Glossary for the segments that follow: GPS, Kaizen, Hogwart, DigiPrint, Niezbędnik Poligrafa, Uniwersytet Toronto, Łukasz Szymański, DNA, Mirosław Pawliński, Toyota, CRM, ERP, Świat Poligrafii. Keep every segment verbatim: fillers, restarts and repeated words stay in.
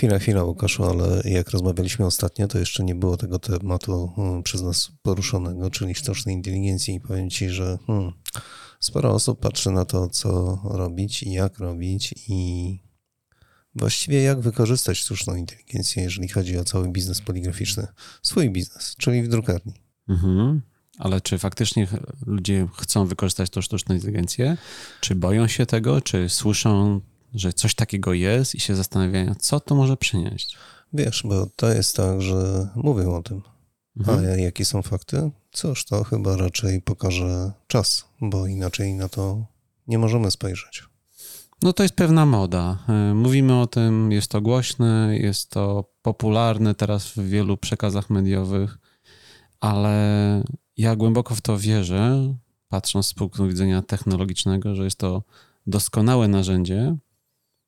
Chwila, chwila, Łukaszu, ale jak rozmawialiśmy ostatnio, to jeszcze nie było tego tematu przez nas poruszonego, czyli sztucznej inteligencji. I powiem Ci, że hmm, sporo osób patrzy na to, co robić i jak robić i właściwie jak wykorzystać sztuczną inteligencję, jeżeli chodzi o cały biznes poligraficzny. Swój biznes, czyli w drukarni. Mhm. Ale czy faktycznie ludzie chcą wykorzystać tą sztuczną inteligencję? Czy boją się tego? Czy słyszą, że coś takiego jest i się zastanawiają, co to może przynieść? Wiesz, bo to jest tak, że mówią o tym. Mhm. A jakie są fakty? Cóż, to chyba raczej pokaże czas, bo inaczej na to nie możemy spojrzeć. No to jest pewna moda. Mówimy o tym, jest to głośne, jest to popularne teraz w wielu przekazach mediowych, ale ja głęboko w to wierzę, patrząc z punktu widzenia technologicznego, że jest to doskonałe narzędzie.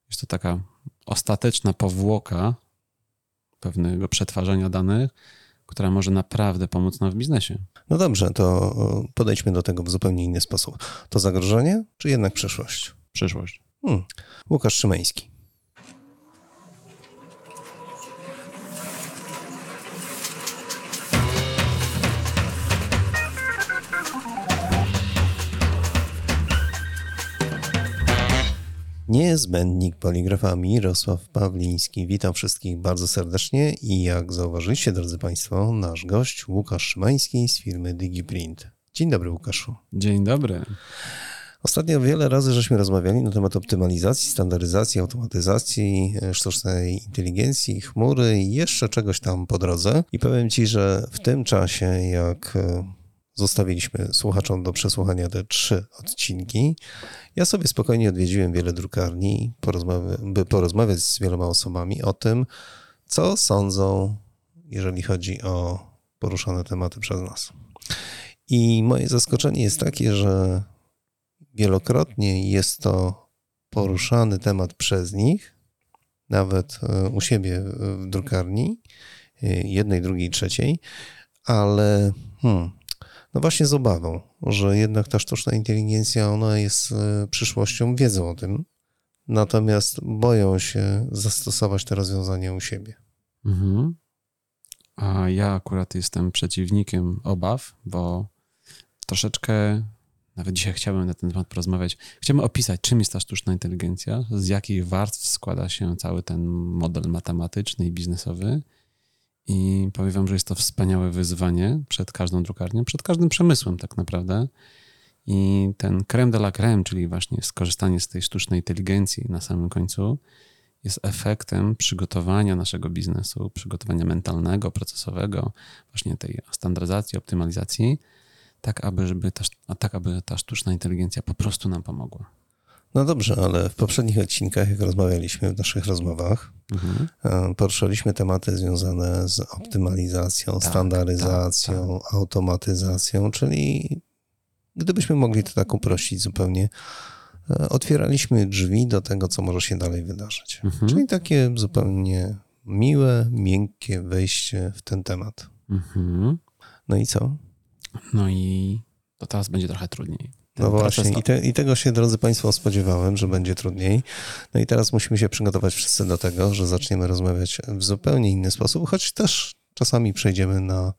Jest to taka ostateczna powłoka pewnego przetwarzania danych, która może naprawdę pomóc nam w biznesie. No dobrze, to podejdźmy do tego w zupełnie inny sposób. To zagrożenie, czy jednak przyszłość? Przyszłość. Hmm. Łukasz Szymański. Niezbędnik Poligrafa Mirosław Pawliński. Witam wszystkich bardzo serdecznie i jak zauważyliście, drodzy Państwo, nasz gość Łukasz Szymański z firmy DigiPrint. Dzień dobry, Łukaszu. Dzień dobry. Ostatnio wiele razy żeśmy rozmawiali na temat optymalizacji, standaryzacji, automatyzacji, sztucznej inteligencji, chmury i jeszcze czegoś tam po drodze. I powiem Ci, że w tym czasie, jak zostawiliśmy słuchaczom do przesłuchania te trzy odcinki, ja sobie spokojnie odwiedziłem wiele drukarni, porozmawia- by porozmawiać z wieloma osobami o tym, co sądzą, jeżeli chodzi o poruszane tematy przez nas. I moje zaskoczenie jest takie, że wielokrotnie jest to poruszany temat przez nich, nawet u siebie w drukarni, jednej, drugiej, trzeciej, ale hmm, no właśnie z obawą, że jednak ta sztuczna inteligencja, ona jest przyszłością, wiedzą o tym, natomiast boją się zastosować te rozwiązania u siebie. Mhm. A ja akurat jestem przeciwnikiem obaw, bo troszeczkę... Nawet dzisiaj chciałbym na ten temat porozmawiać. Chciałbym opisać, czym jest ta sztuczna inteligencja, z jakich warstw składa się cały ten model matematyczny i biznesowy. I powiem wam, że jest to wspaniałe wyzwanie przed każdą drukarnią, przed każdym przemysłem tak naprawdę. I ten crème de la crème, czyli właśnie skorzystanie z tej sztucznej inteligencji na samym końcu, jest efektem przygotowania naszego biznesu, przygotowania mentalnego, procesowego, właśnie tej standaryzacji, optymalizacji, tak aby, żeby ta, a tak, aby ta sztuczna inteligencja po prostu nam pomogła. No dobrze, ale w poprzednich odcinkach, jak rozmawialiśmy w naszych rozmowach, mhm. poruszaliśmy tematy związane z optymalizacją, tak, standaryzacją, tak, tak. automatyzacją, czyli gdybyśmy mogli to tak uprościć zupełnie, otwieraliśmy drzwi do tego, co może się dalej wydarzyć. Mhm. Czyli takie zupełnie miłe, miękkie wejście w ten temat. Mhm. No i co? No i to teraz będzie trochę trudniej. Ten no właśnie proces... I, te, i tego się, drodzy Państwo, spodziewałem, że będzie trudniej. No i teraz musimy się przygotować wszyscy do tego, że zaczniemy rozmawiać w zupełnie inny sposób, choć też czasami przejdziemy na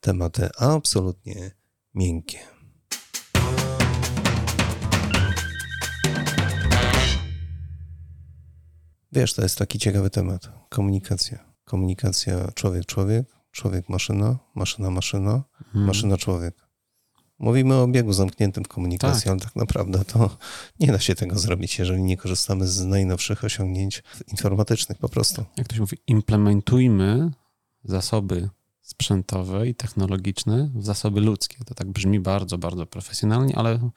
tematy absolutnie miękkie. Wiesz, to jest taki ciekawy temat. Komunikacja. Komunikacja człowiek-człowiek. Człowiek-maszyna, maszyna-maszyna, hmm. maszyna-człowiek. Mówimy o obiegu zamkniętym w komunikacji, tak. ale tak naprawdę to nie da się tego zrobić, jeżeli nie korzystamy z najnowszych osiągnięć informatycznych po prostu. Jak ktoś mówi, implementujmy zasoby sprzętowe i technologiczne w zasoby ludzkie. To tak brzmi bardzo, bardzo profesjonalnie, ale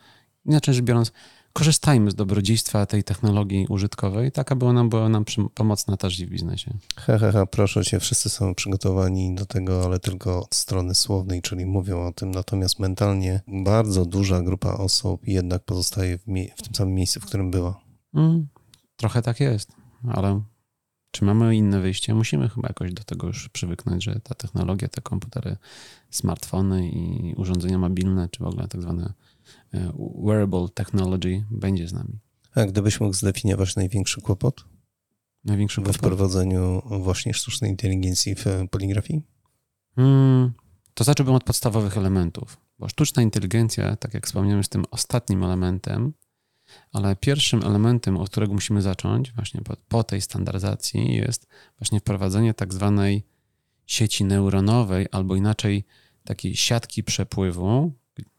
inaczej rzecz biorąc, korzystajmy z dobrodziejstwa tej technologii użytkowej, tak aby ona była nam pomocna też i w biznesie. Ha, ha, ha, proszę cię, wszyscy są przygotowani do tego, ale tylko od strony słownej, czyli mówią o tym, natomiast mentalnie bardzo duża grupa osób jednak pozostaje w, mie- w tym samym miejscu, w którym była. Mm, trochę tak jest, ale czy mamy inne wyjście? Musimy chyba jakoś do tego już przywyknąć, że ta technologia, te komputery, smartfony i urządzenia mobilne, czy w ogóle tak zwane wearable technology będzie z nami. A gdybyś mógł zdefiniować największy kłopot? największym we wprowadzeniu właśnie sztucznej inteligencji w poligrafii? Hmm, to zacząłbym od podstawowych elementów, bo sztuczna inteligencja, tak jak wspomniałem, jest tym ostatnim elementem, ale pierwszym elementem, od którego musimy zacząć właśnie po, po tej standaryzacji, jest właśnie wprowadzenie tak zwanej sieci neuronowej, albo inaczej takiej siatki przepływu,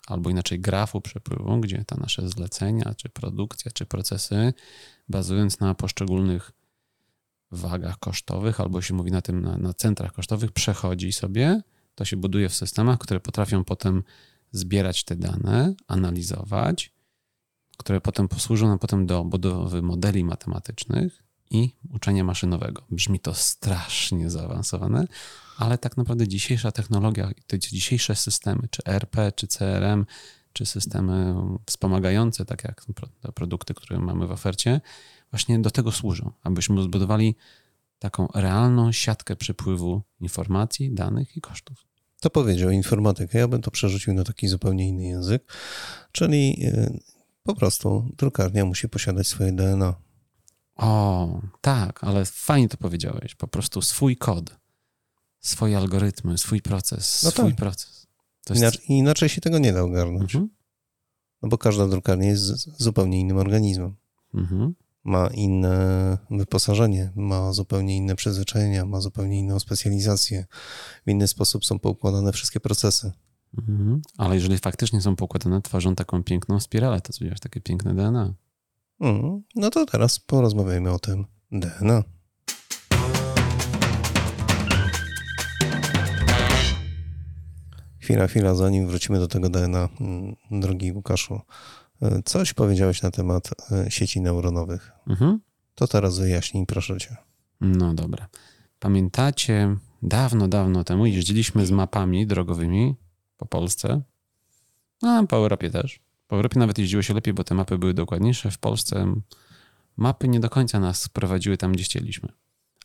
albo inaczej grafu przepływu, gdzie te nasze zlecenia, czy produkcja, czy procesy, bazując na poszczególnych wagach kosztowych, albo się mówi na tym na, na centrach kosztowych, przechodzi sobie, to się buduje w systemach, które potrafią potem zbierać te dane, analizować, które potem posłużą nam potem do budowy modeli matematycznych i uczenia maszynowego. Brzmi to strasznie zaawansowane, ale tak naprawdę dzisiejsza technologia, te dzisiejsze systemy, czy E R P, czy C R M, czy systemy wspomagające, tak jak te produkty, które mamy w ofercie, właśnie do tego służą, abyśmy zbudowali taką realną siatkę przepływu informacji, danych i kosztów. To powiedział informatyk, ja bym to przerzucił na taki zupełnie inny język, czyli po prostu drukarnia musi posiadać swoje D N A. O, tak, ale fajnie to powiedziałeś. Po prostu swój kod, swoje algorytmy, swój proces, no swój tak. proces. To jest... Inaczej, inaczej się tego nie da ogarnąć. Mhm. No bo każda drukarnia jest zupełnie innym organizmem. Mhm. Ma inne wyposażenie, ma zupełnie inne przyzwyczajenia, ma zupełnie inną specjalizację. W inny sposób są poukładane wszystkie procesy. Mhm. Ale jeżeli faktycznie są poukładane, tworzą taką piękną spiralę, to widzisz, takie piękne D N A. Mm, no to teraz porozmawiajmy o tym D N A. Chwila, chwila, zanim wrócimy do tego D N A, drogi Łukaszu, coś powiedziałeś na temat sieci neuronowych. Mhm. To teraz wyjaśnij, proszę cię. No dobra. Pamiętacie, dawno, dawno temu jeździliśmy z mapami drogowymi po Polsce, a po Europie też. W Europie nawet jeździło się lepiej, bo te mapy były dokładniejsze. W Polsce mapy nie do końca nas prowadziły tam, gdzie chcieliśmy.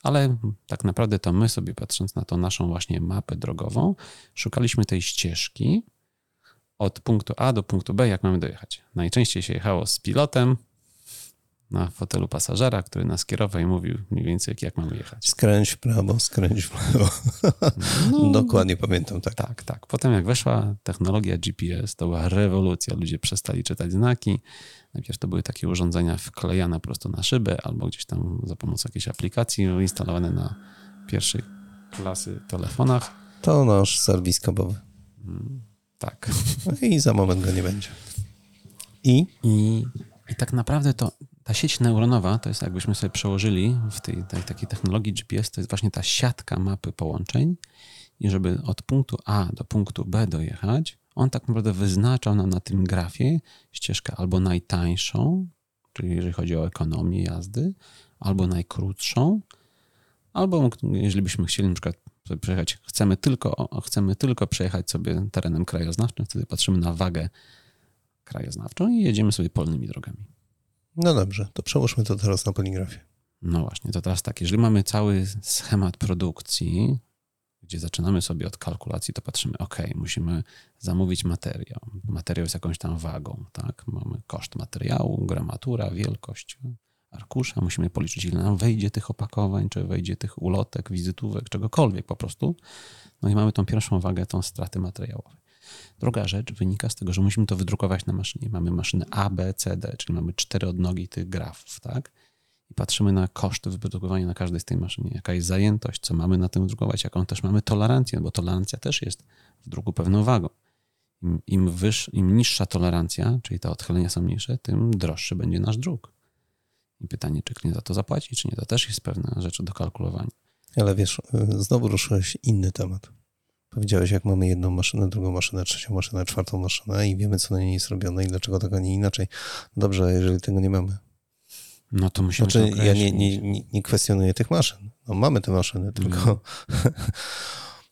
Ale tak naprawdę to my sobie, patrząc na tą naszą właśnie mapę drogową, szukaliśmy tej ścieżki od punktu A do punktu B, jak mamy dojechać. Najczęściej się jechało z pilotem na fotelu pasażera, który nas kierował i mówił mniej więcej, jak mamy jechać. Skręć w prawo, skręć w lewo. No, dokładnie pamiętam, tak. Tak, tak. Potem jak weszła technologia G P S, to była rewolucja. Ludzie przestali czytać znaki. Najpierw to były takie urządzenia wklejane prosto na szybę albo gdzieś tam za pomocą jakiejś aplikacji instalowane na pierwszej klasy telefonach. To nasz serwis kabowy. Tak. I za moment go nie będzie. I? I, i tak naprawdę to ta sieć neuronowa, to jest jakbyśmy sobie przełożyli w tej, tej takiej technologii G P S, to jest właśnie ta siatka mapy połączeń i żeby od punktu A do punktu B dojechać, on tak naprawdę wyznaczał nam na tym grafie ścieżkę albo najtańszą, czyli jeżeli chodzi o ekonomię jazdy, albo najkrótszą, albo jeżeli byśmy chcieli na przykład sobie przejechać, chcemy tylko, chcemy tylko przejechać sobie terenem krajoznawczym, wtedy patrzymy na wagę krajoznawczą i jedziemy sobie polnymi drogami. No dobrze, to przełóżmy to teraz na poligrafię. No właśnie, to teraz tak, jeżeli mamy cały schemat produkcji, gdzie zaczynamy sobie od kalkulacji, to patrzymy, ok, musimy zamówić materiał. Materiał z jakąś tam wagą, tak? Mamy koszt materiału, gramatura, wielkość arkusza, musimy policzyć, ile nam wejdzie tych opakowań, czy wejdzie tych ulotek, wizytówek, czegokolwiek po prostu. No i mamy tą pierwszą wagę, tą straty materiałowej. Druga rzecz wynika z tego, że musimy to wydrukować na maszynie. Mamy maszyny A, B, C, D, czyli mamy cztery odnogi tych grafów, tak? I patrzymy na koszty wyprodukowania na każdej z tej maszynie. Jaka jest zajętość, co mamy na tym drukować, jaką też mamy tolerancję, bo tolerancja też jest w druku pewną wagą. Im, im, wyższa, im niższa tolerancja, czyli te odchylenia są mniejsze, tym droższy będzie nasz druk. I pytanie, czy klient za to zapłaci, czy nie, to też jest pewna rzecz do kalkulowania. Ale wiesz, znowu ruszyłeś inny temat. Powiedziałeś, jak mamy jedną maszynę, drugą maszynę, trzecią maszynę, czwartą maszynę i wiemy, co na niej jest robione i dlaczego tak, a nie inaczej. Dobrze, jeżeli tego nie mamy. No to musimy znaczy, to ja nie, nie, nie, nie kwestionuję tych maszyn. No, mamy te maszyny, tylko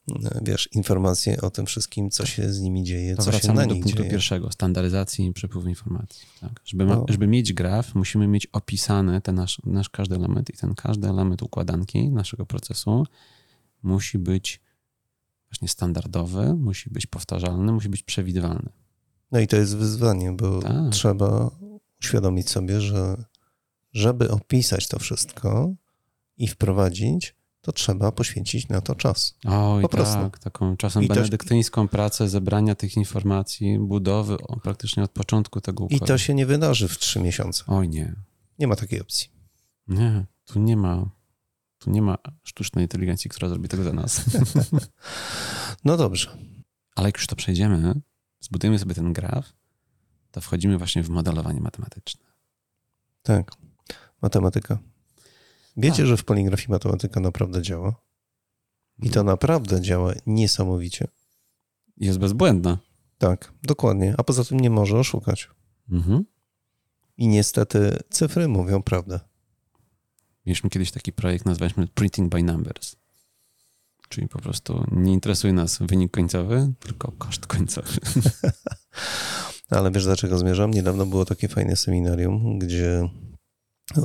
mm. wiesz, informacje o tym wszystkim, co się z nimi dzieje, to co się na nich dzieje. Wracamy do punktu pierwszego, standaryzacji i przepływu informacji. Tak? Żeby, no. ma, żeby mieć graf, musimy mieć opisany ten nasz, nasz każdy element i ten każdy element układanki naszego procesu musi być właśnie standardowy, musi być powtarzalny, musi być przewidywalny. No i to jest wyzwanie, bo tak. trzeba uświadomić sobie, że żeby opisać to wszystko, i wprowadzić, to trzeba poświęcić na to czas. Oj, po prostu. Tak, taką czasem I benedyktyńską to... pracę zebrania tych informacji, budowy o, praktycznie od początku tego układu. I to się nie wydarzy w trzy miesiące. Oj nie. Nie ma takiej opcji. Nie, tu nie ma, tu nie ma sztucznej inteligencji, która zrobi tego za nas. No dobrze. Ale jak już to przejdziemy, zbudujemy sobie ten graf, to wchodzimy właśnie w modelowanie matematyczne. Tak, matematyka. Wiecie, tak. że w poligrafii matematyka naprawdę działa? I to naprawdę działa niesamowicie. Jest bezbłędna. Tak, dokładnie. A poza tym nie może oszukać. Mhm. I niestety cyfry mówią prawdę. Mieliśmy kiedyś taki projekt, nazwaliśmy Printing by Numbers. Czyli po prostu nie interesuje nas wynik końcowy, tylko koszt końcowy. Ale wiesz, dlaczego zmierzam? Niedawno było takie fajne seminarium, gdzie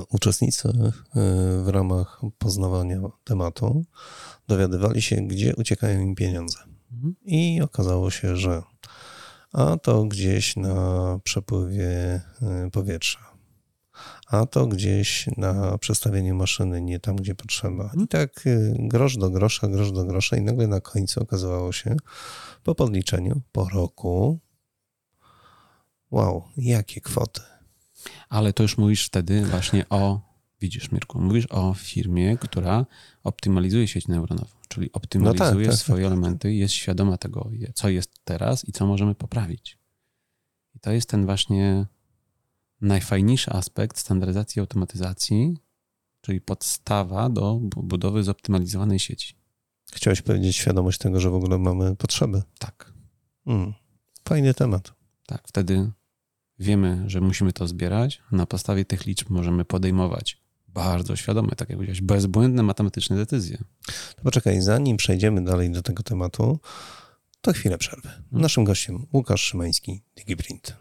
uczestnicy w ramach poznawania tematu dowiadywali się, gdzie uciekają im pieniądze. I okazało się, że a to gdzieś na przepływie powietrza, a to gdzieś na przestawieniu maszyny, nie tam, gdzie potrzeba. I tak grosz do grosza, grosz do grosza i nagle na końcu okazało się po podliczeniu, po roku, wow, jakie kwoty. Ale to już mówisz wtedy właśnie o, widzisz Mirku, mówisz o firmie, która optymalizuje sieć neuronową, czyli optymalizuje no tak, swoje tak, elementy, tak. Jest świadoma tego, co jest teraz i co możemy poprawić. I to jest ten właśnie najfajniejszy aspekt standaryzacji i automatyzacji, czyli podstawa do budowy zoptymalizowanej sieci. Chciałeś powiedzieć świadomość tego, że w ogóle mamy potrzeby. Tak. Mm, fajny temat. Tak, wtedy wiemy, że musimy to zbierać. Na podstawie tych liczb możemy podejmować bardzo świadome, tak jak powiedziałeś, bezbłędne matematyczne decyzje. To poczekaj, zanim przejdziemy dalej do tego tematu, to chwilę przerwy. Hmm. Naszym gościem Łukasz Szymański, DigiPrint.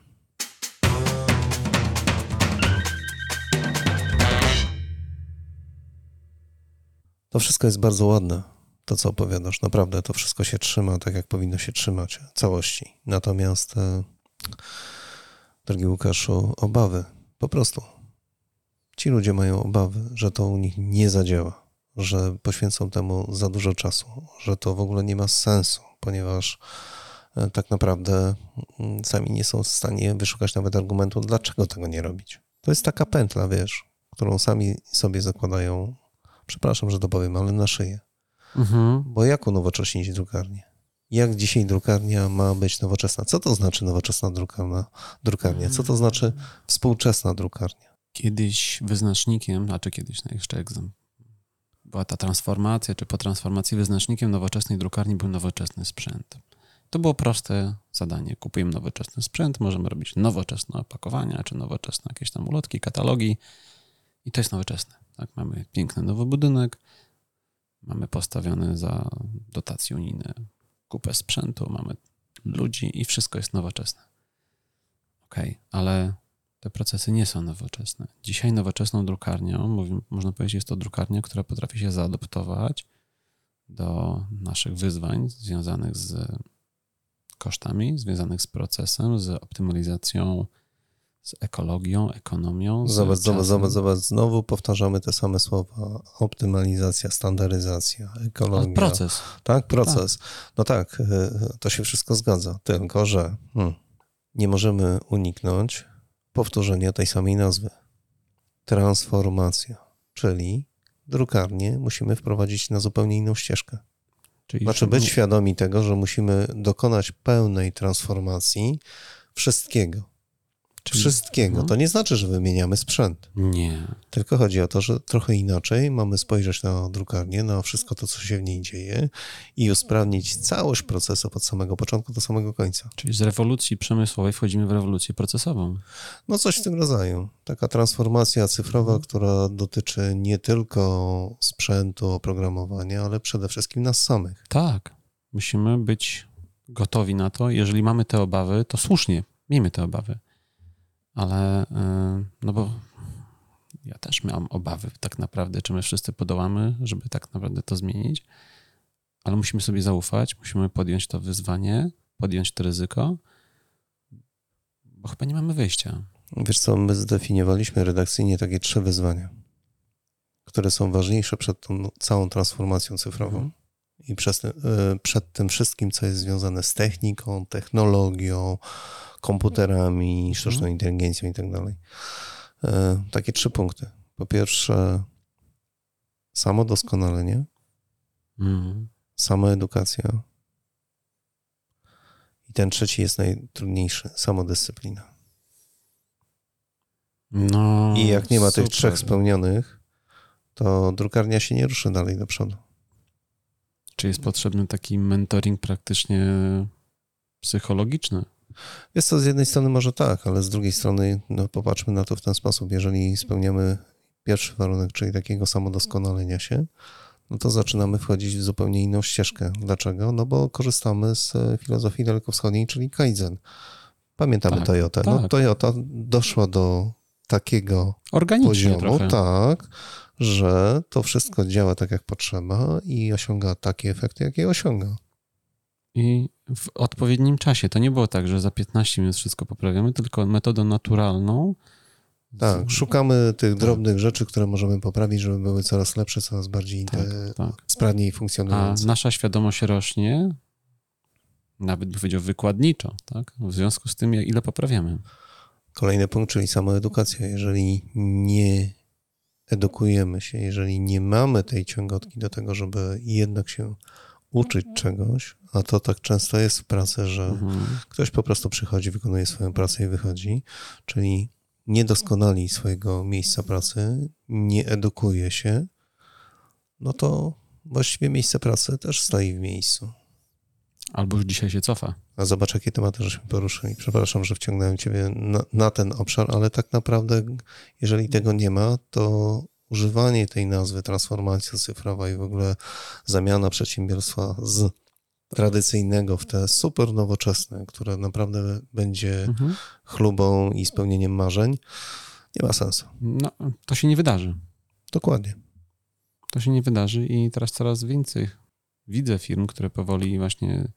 To wszystko jest bardzo ładne, to co opowiadasz. Naprawdę to wszystko się trzyma tak, jak powinno się trzymać całości. Natomiast, drogi Łukaszu, obawy. Po prostu. Ci ludzie mają obawy, że to u nich nie zadziała, że poświęcą temu za dużo czasu, że to w ogóle nie ma sensu, ponieważ tak naprawdę sami nie są w stanie wyszukać nawet argumentu, dlaczego tego nie robić. To jest taka pętla, wiesz, którą sami sobie zakładają, przepraszam, że to powiem, ale na szyję. Mhm. Bo jak unowocześnić drukarnię? Jak dzisiaj drukarnia ma być nowoczesna? Co to znaczy nowoczesna drukarnia? drukarnia? Co to znaczy współczesna drukarnia? Kiedyś wyznacznikiem, znaczy kiedyś, no jeszcze jak była ta transformacja, czy po transformacji wyznacznikiem nowoczesnej drukarni był nowoczesny sprzęt. To było proste zadanie. Kupujemy nowoczesny sprzęt, możemy robić nowoczesne opakowania, czy nowoczesne jakieś tam ulotki, katalogi i to jest nowoczesne. Tak, mamy piękny nowy budynek, mamy postawione za dotacje unijne kupę sprzętu, mamy ludzi i wszystko jest nowoczesne. Okej, okay, ale te procesy nie są nowoczesne. Dzisiaj nowoczesną drukarnią, można powiedzieć, jest to drukarnia, która potrafi się zaadoptować do naszych wyzwań związanych z kosztami, związanych z procesem, z optymalizacją, z ekologią, ekonomią. Zobacz, zobacz, zobacz, zobacz, znowu powtarzamy te same słowa. Optymalizacja, standaryzacja, ekologia. Ale proces. Tak, proces. Tak. No tak, to się wszystko zgadza, tylko że hmm, nie możemy uniknąć powtórzenia tej samej nazwy. Transformacja, czyli drukarnię musimy wprowadzić na zupełnie inną ścieżkę. Czyli znaczy być świadomi tego, że musimy dokonać pełnej transformacji wszystkiego. Czyli, wszystkiego. No. To nie znaczy, że wymieniamy sprzęt. Nie. Tylko chodzi o to, że trochę inaczej mamy spojrzeć na drukarnię, na wszystko to, co się w niej dzieje i usprawnić całość procesu od samego początku do samego końca. Czyli z rewolucji przemysłowej wchodzimy w rewolucję procesową. No coś w tym rodzaju. Taka transformacja cyfrowa, która dotyczy nie tylko sprzętu, oprogramowania, ale przede wszystkim nas samych. Tak. Musimy być gotowi na to. Jeżeli mamy te obawy, to słusznie miejmy te obawy. Ale no bo ja też miałam obawy tak naprawdę, czy my wszyscy podołamy, żeby tak naprawdę to zmienić, ale musimy sobie zaufać, musimy podjąć to wyzwanie, podjąć to ryzyko, bo chyba nie mamy wyjścia. Wiesz co, my zdefiniowaliśmy redakcyjnie takie trzy wyzwania, które są ważniejsze przed tą całą transformacją cyfrową mhm. i przed, przed tym wszystkim, co jest związane z techniką, technologią, komputerami, sztuczną mhm. inteligencją i tak dalej. Takie trzy punkty. Po pierwsze, samo doskonalenie, mhm. samoedukacja i ten trzeci jest najtrudniejszy, samodyscyplina. No, i jak nie ma super. Tych trzech spełnionych, to drukarnia się nie ruszy dalej do przodu. Czy jest potrzebny taki mentoring praktycznie psychologiczny? Jest to z jednej strony może tak, ale z drugiej strony no, popatrzmy na to w ten sposób. Jeżeli spełniamy pierwszy warunek, czyli takiego samodoskonalenia się, no to zaczynamy wchodzić w zupełnie inną ścieżkę. Dlaczego? No bo korzystamy z filozofii dalekowschodniej, czyli Kaizen. Pamiętamy tak, Toyotę. Tak. No, Toyota doszła do takiego poziomu, trochę. Tak, że to wszystko działa tak jak potrzeba i osiąga takie efekty, jakie osiąga. I w odpowiednim czasie. To nie było tak, że za piętnaście minut wszystko poprawiamy, tylko metodą naturalną. Tak, szukamy tych drobnych tak. rzeczy, które możemy poprawić, żeby były coraz lepsze, coraz bardziej tak, te, tak. sprawniej funkcjonujące. A nasza świadomość rośnie, nawet bym powiedział wykładniczo, tak? W związku z tym, ile poprawiamy. Kolejny punkt, czyli samoedukacja. Jeżeli nie edukujemy się, jeżeli nie mamy tej ciągotki do tego, żeby jednak się uczyć czegoś, a to tak często jest w pracy, że mhm. ktoś po prostu przychodzi, wykonuje swoją pracę i wychodzi, czyli nie doskonali swojego miejsca pracy, nie edukuje się, no to właściwie miejsce pracy też stoi w miejscu. Albo już dzisiaj się cofa. A zobacz, jakie tematy żeśmy poruszyli. Przepraszam, że wciągnąłem ciebie na, na ten obszar, ale tak naprawdę, jeżeli tego nie ma, to używanie tej nazwy transformacja cyfrowa i w ogóle zamiana przedsiębiorstwa z tradycyjnego w te super nowoczesne, które naprawdę będzie mhm. chlubą i spełnieniem marzeń, nie ma sensu. No, to się nie wydarzy. Dokładnie. To się nie wydarzy i teraz coraz więcej widzę firm, które powoli właśnie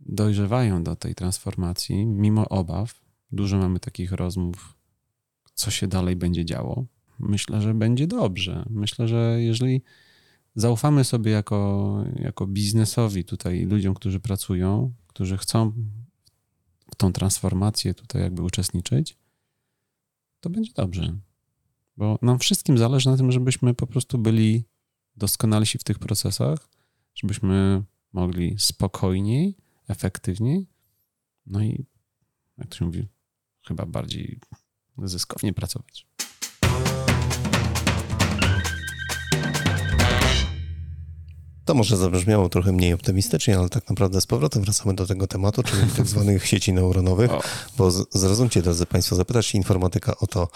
dojrzewają do tej transformacji, mimo obaw. Dużo mamy takich rozmów, co się dalej będzie działo. Myślę, że będzie dobrze. Myślę, że jeżeli zaufamy sobie jako, jako biznesowi tutaj ludziom, którzy pracują, którzy chcą w tą transformację tutaj jakby uczestniczyć, to będzie dobrze. Bo nam wszystkim zależy na tym, żebyśmy po prostu byli doskonalsi w tych procesach, żebyśmy mogli spokojniej, efektywniej, no i jak to się mówi, chyba bardziej zyskownie pracować. To może zabrzmiało trochę mniej optymistycznie, ale tak naprawdę z powrotem wracamy do tego tematu, czyli tak zwanych sieci neuronowych, bo zrozumcie, drodzy Państwo, zapytać się informatyka o to,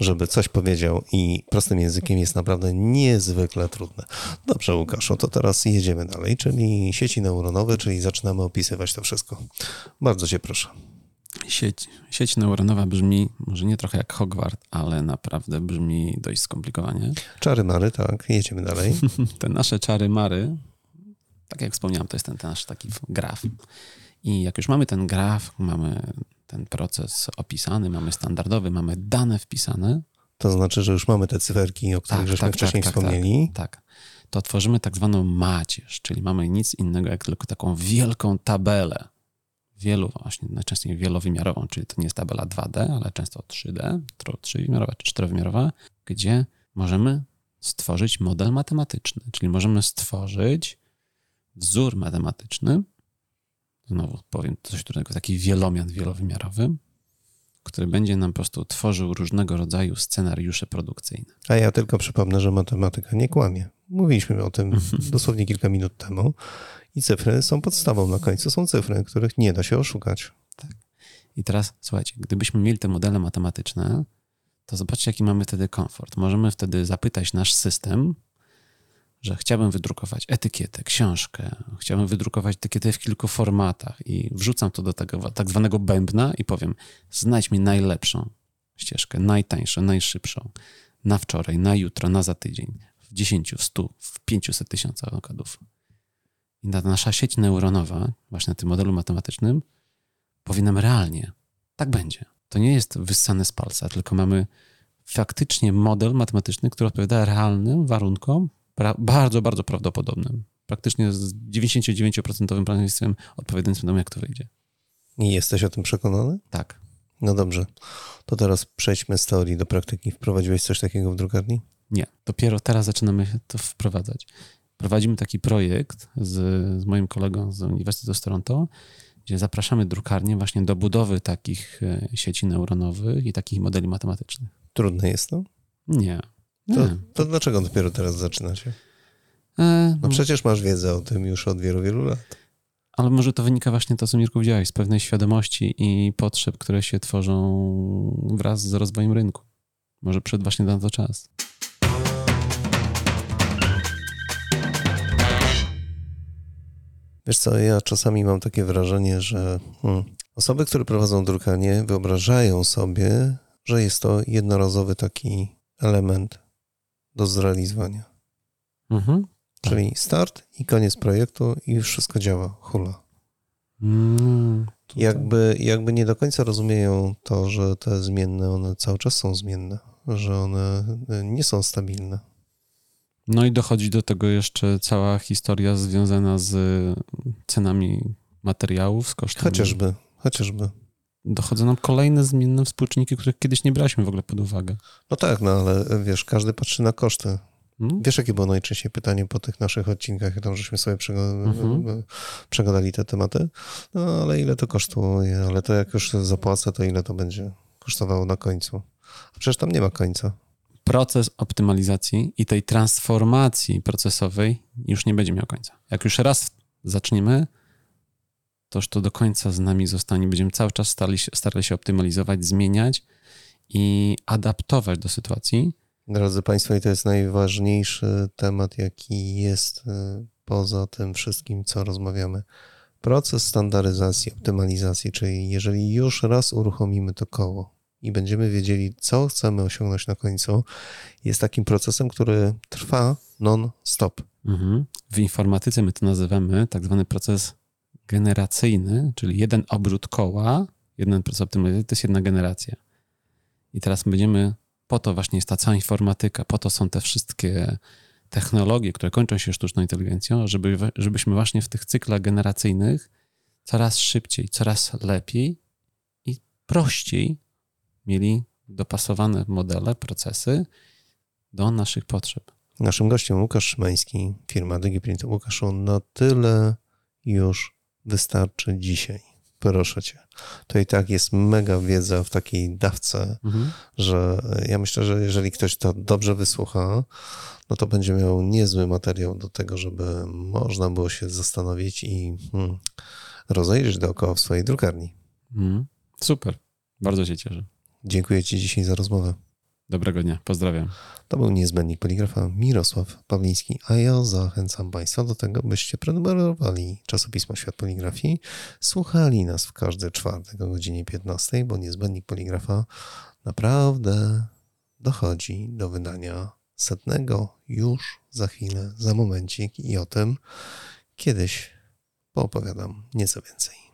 żeby coś powiedział i prostym językiem jest naprawdę niezwykle trudne. Dobrze, Łukaszu, to teraz jedziemy dalej, czyli sieci neuronowe, czyli zaczynamy opisywać to wszystko. Bardzo cię proszę. Sieć, sieć neuronowa brzmi może nie trochę jak Hogwart, ale naprawdę brzmi dość skomplikowanie. Czary-mary, tak. Jedziemy dalej. Te nasze czary-mary, tak jak wspomniałem, to jest ten, ten nasz taki graf. I jak już mamy ten graf, mamy ten proces opisany, mamy standardowy, mamy dane wpisane. To znaczy, że już mamy te cyferki, o których tak, żeśmy tak, wcześniej tak, wspomnieli. Tak, tak, to tworzymy tak zwaną macierz, czyli mamy nic innego jak tylko taką wielką tabelę. Wielu, właśnie najczęściej wielowymiarową, czyli to nie jest tabela dwa D, ale często trzy D, trzywymiarowa czy czterowymiarowa, gdzie możemy stworzyć model matematyczny, czyli możemy stworzyć wzór matematyczny, znowu powiem coś trudnego, taki wielomian wielowymiarowy, który będzie nam po prostu tworzył różnego rodzaju scenariusze produkcyjne. A ja tylko przypomnę, że matematyka nie kłamie. Mówiliśmy o tym dosłownie kilka minut temu i cyfry są podstawą. Na końcu są cyfry, których nie da się oszukać. Tak. I teraz, słuchajcie, gdybyśmy mieli te modele matematyczne, to zobaczcie, jaki mamy wtedy komfort. Możemy wtedy zapytać nasz system, że chciałbym wydrukować etykietę, książkę, chciałbym wydrukować etykietę w kilku formatach i wrzucam to do tego tak zwanego bębna i powiem, znajdź mi najlepszą ścieżkę, najtańszą, najszybszą, na wczoraj, na jutro, na za tydzień, w dziesięciu, w stu, w pięciuset tysiącach okładów. I ta nasza sieć neuronowa, właśnie na tym modelu matematycznym, powie nam realnie, tak będzie. To nie jest wyssane z palca, tylko mamy faktycznie model matematyczny, który odpowiada realnym warunkom, pra- bardzo, bardzo prawdopodobnym. Praktycznie z dziewięćdziesiąt dziewięć procent prawdopodobieństwem odpowiadającym temu, jak to wyjdzie. I jesteś o tym przekonany? Tak. No dobrze, to teraz przejdźmy z teorii do praktyki. Wprowadziłeś coś takiego w drukarni? Nie, dopiero teraz zaczynamy to wprowadzać. Prowadzimy taki projekt z, z moim kolegą z Uniwersytetu Toronto, gdzie zapraszamy drukarnię właśnie do budowy takich sieci neuronowych i takich modeli matematycznych. Trudne jest to? Nie. Nie. To, to dlaczego dopiero teraz zaczynacie? E, no przecież masz wiedzę o tym już od wielu, wielu lat. Ale może to wynika właśnie to, co Mirku powiedziałeś, z pewnej świadomości i potrzeb, które się tworzą wraz z rozwojem rynku. Może przed właśnie na to czas. Wiesz co, ja czasami mam takie wrażenie, że hmm, osoby, które prowadzą drukarnię, wyobrażają sobie, że jest to jednorazowy taki element do zrealizowania. Mhm. Czyli start i koniec projektu i już wszystko działa, hula. Mm, jakby, jakby nie do końca rozumieją to, że te zmienne, one cały czas są zmienne, że one nie są stabilne. No i dochodzi do tego jeszcze cała historia związana z cenami materiałów, z kosztami. Chociażby, chociażby. Dochodzą nam kolejne zmienne współczynniki, których kiedyś nie braliśmy w ogóle pod uwagę. No tak, no ale wiesz, każdy patrzy na koszty. Hmm? Wiesz, jakie było najczęściej pytanie po tych naszych odcinkach, tam żeśmy sobie przegad- uh-huh. przegadali te tematy? No ale ile to kosztuje? Ale to jak już zapłacę, to ile to będzie kosztowało na końcu? A przecież tam nie ma końca. Proces optymalizacji i tej transformacji procesowej już nie będzie miał końca. Jak już raz zaczniemy, toż to do końca z nami zostanie. Będziemy cały czas starali się, starali się optymalizować, zmieniać i adaptować do sytuacji. Drodzy Państwo, i to jest najważniejszy temat, jaki jest poza tym wszystkim, co rozmawiamy. Proces standaryzacji, optymalizacji, czyli jeżeli już raz uruchomimy to koło i będziemy wiedzieli, co chcemy osiągnąć na końcu, jest takim procesem, który trwa non-stop. Mhm. W informatyce my to nazywamy tak zwany proces generacyjny, czyli jeden obrót koła, jeden proces optymalizacji, to jest jedna generacja. I teraz będziemy... Po to właśnie jest ta cała informatyka, po to są te wszystkie technologie, które kończą się sztuczną inteligencją, żeby, żebyśmy właśnie w tych cyklach generacyjnych coraz szybciej, coraz lepiej i prościej mieli dopasowane modele, procesy do naszych potrzeb. Naszym gościem Łukasz Szymański, firma DigiPrint. Łukaszu, na tyle już wystarczy dzisiaj. Proszę cię. To i tak jest mega wiedza w takiej dawce, mhm. że ja myślę, że jeżeli ktoś to dobrze wysłucha, no to będzie miał niezły materiał do tego, żeby można było się zastanowić i hmm, rozejrzeć dookoła w swojej drukarni. Mhm. Super. Bardzo się cieszę. Dziękuję ci dzisiaj za rozmowę. Dobrego dnia. Pozdrawiam. To był Niezbędnik Poligrafa Mirosław Pawliński, a ja zachęcam Państwa do tego, byście prenumerowali czasopismo Świat Poligrafii, słuchali nas w każdy czwartek o godzinie piętnastej, bo Niezbędnik Poligrafa naprawdę dochodzi do wydania setnego już za chwilę, za momencik i o tym kiedyś poopowiadam nieco więcej.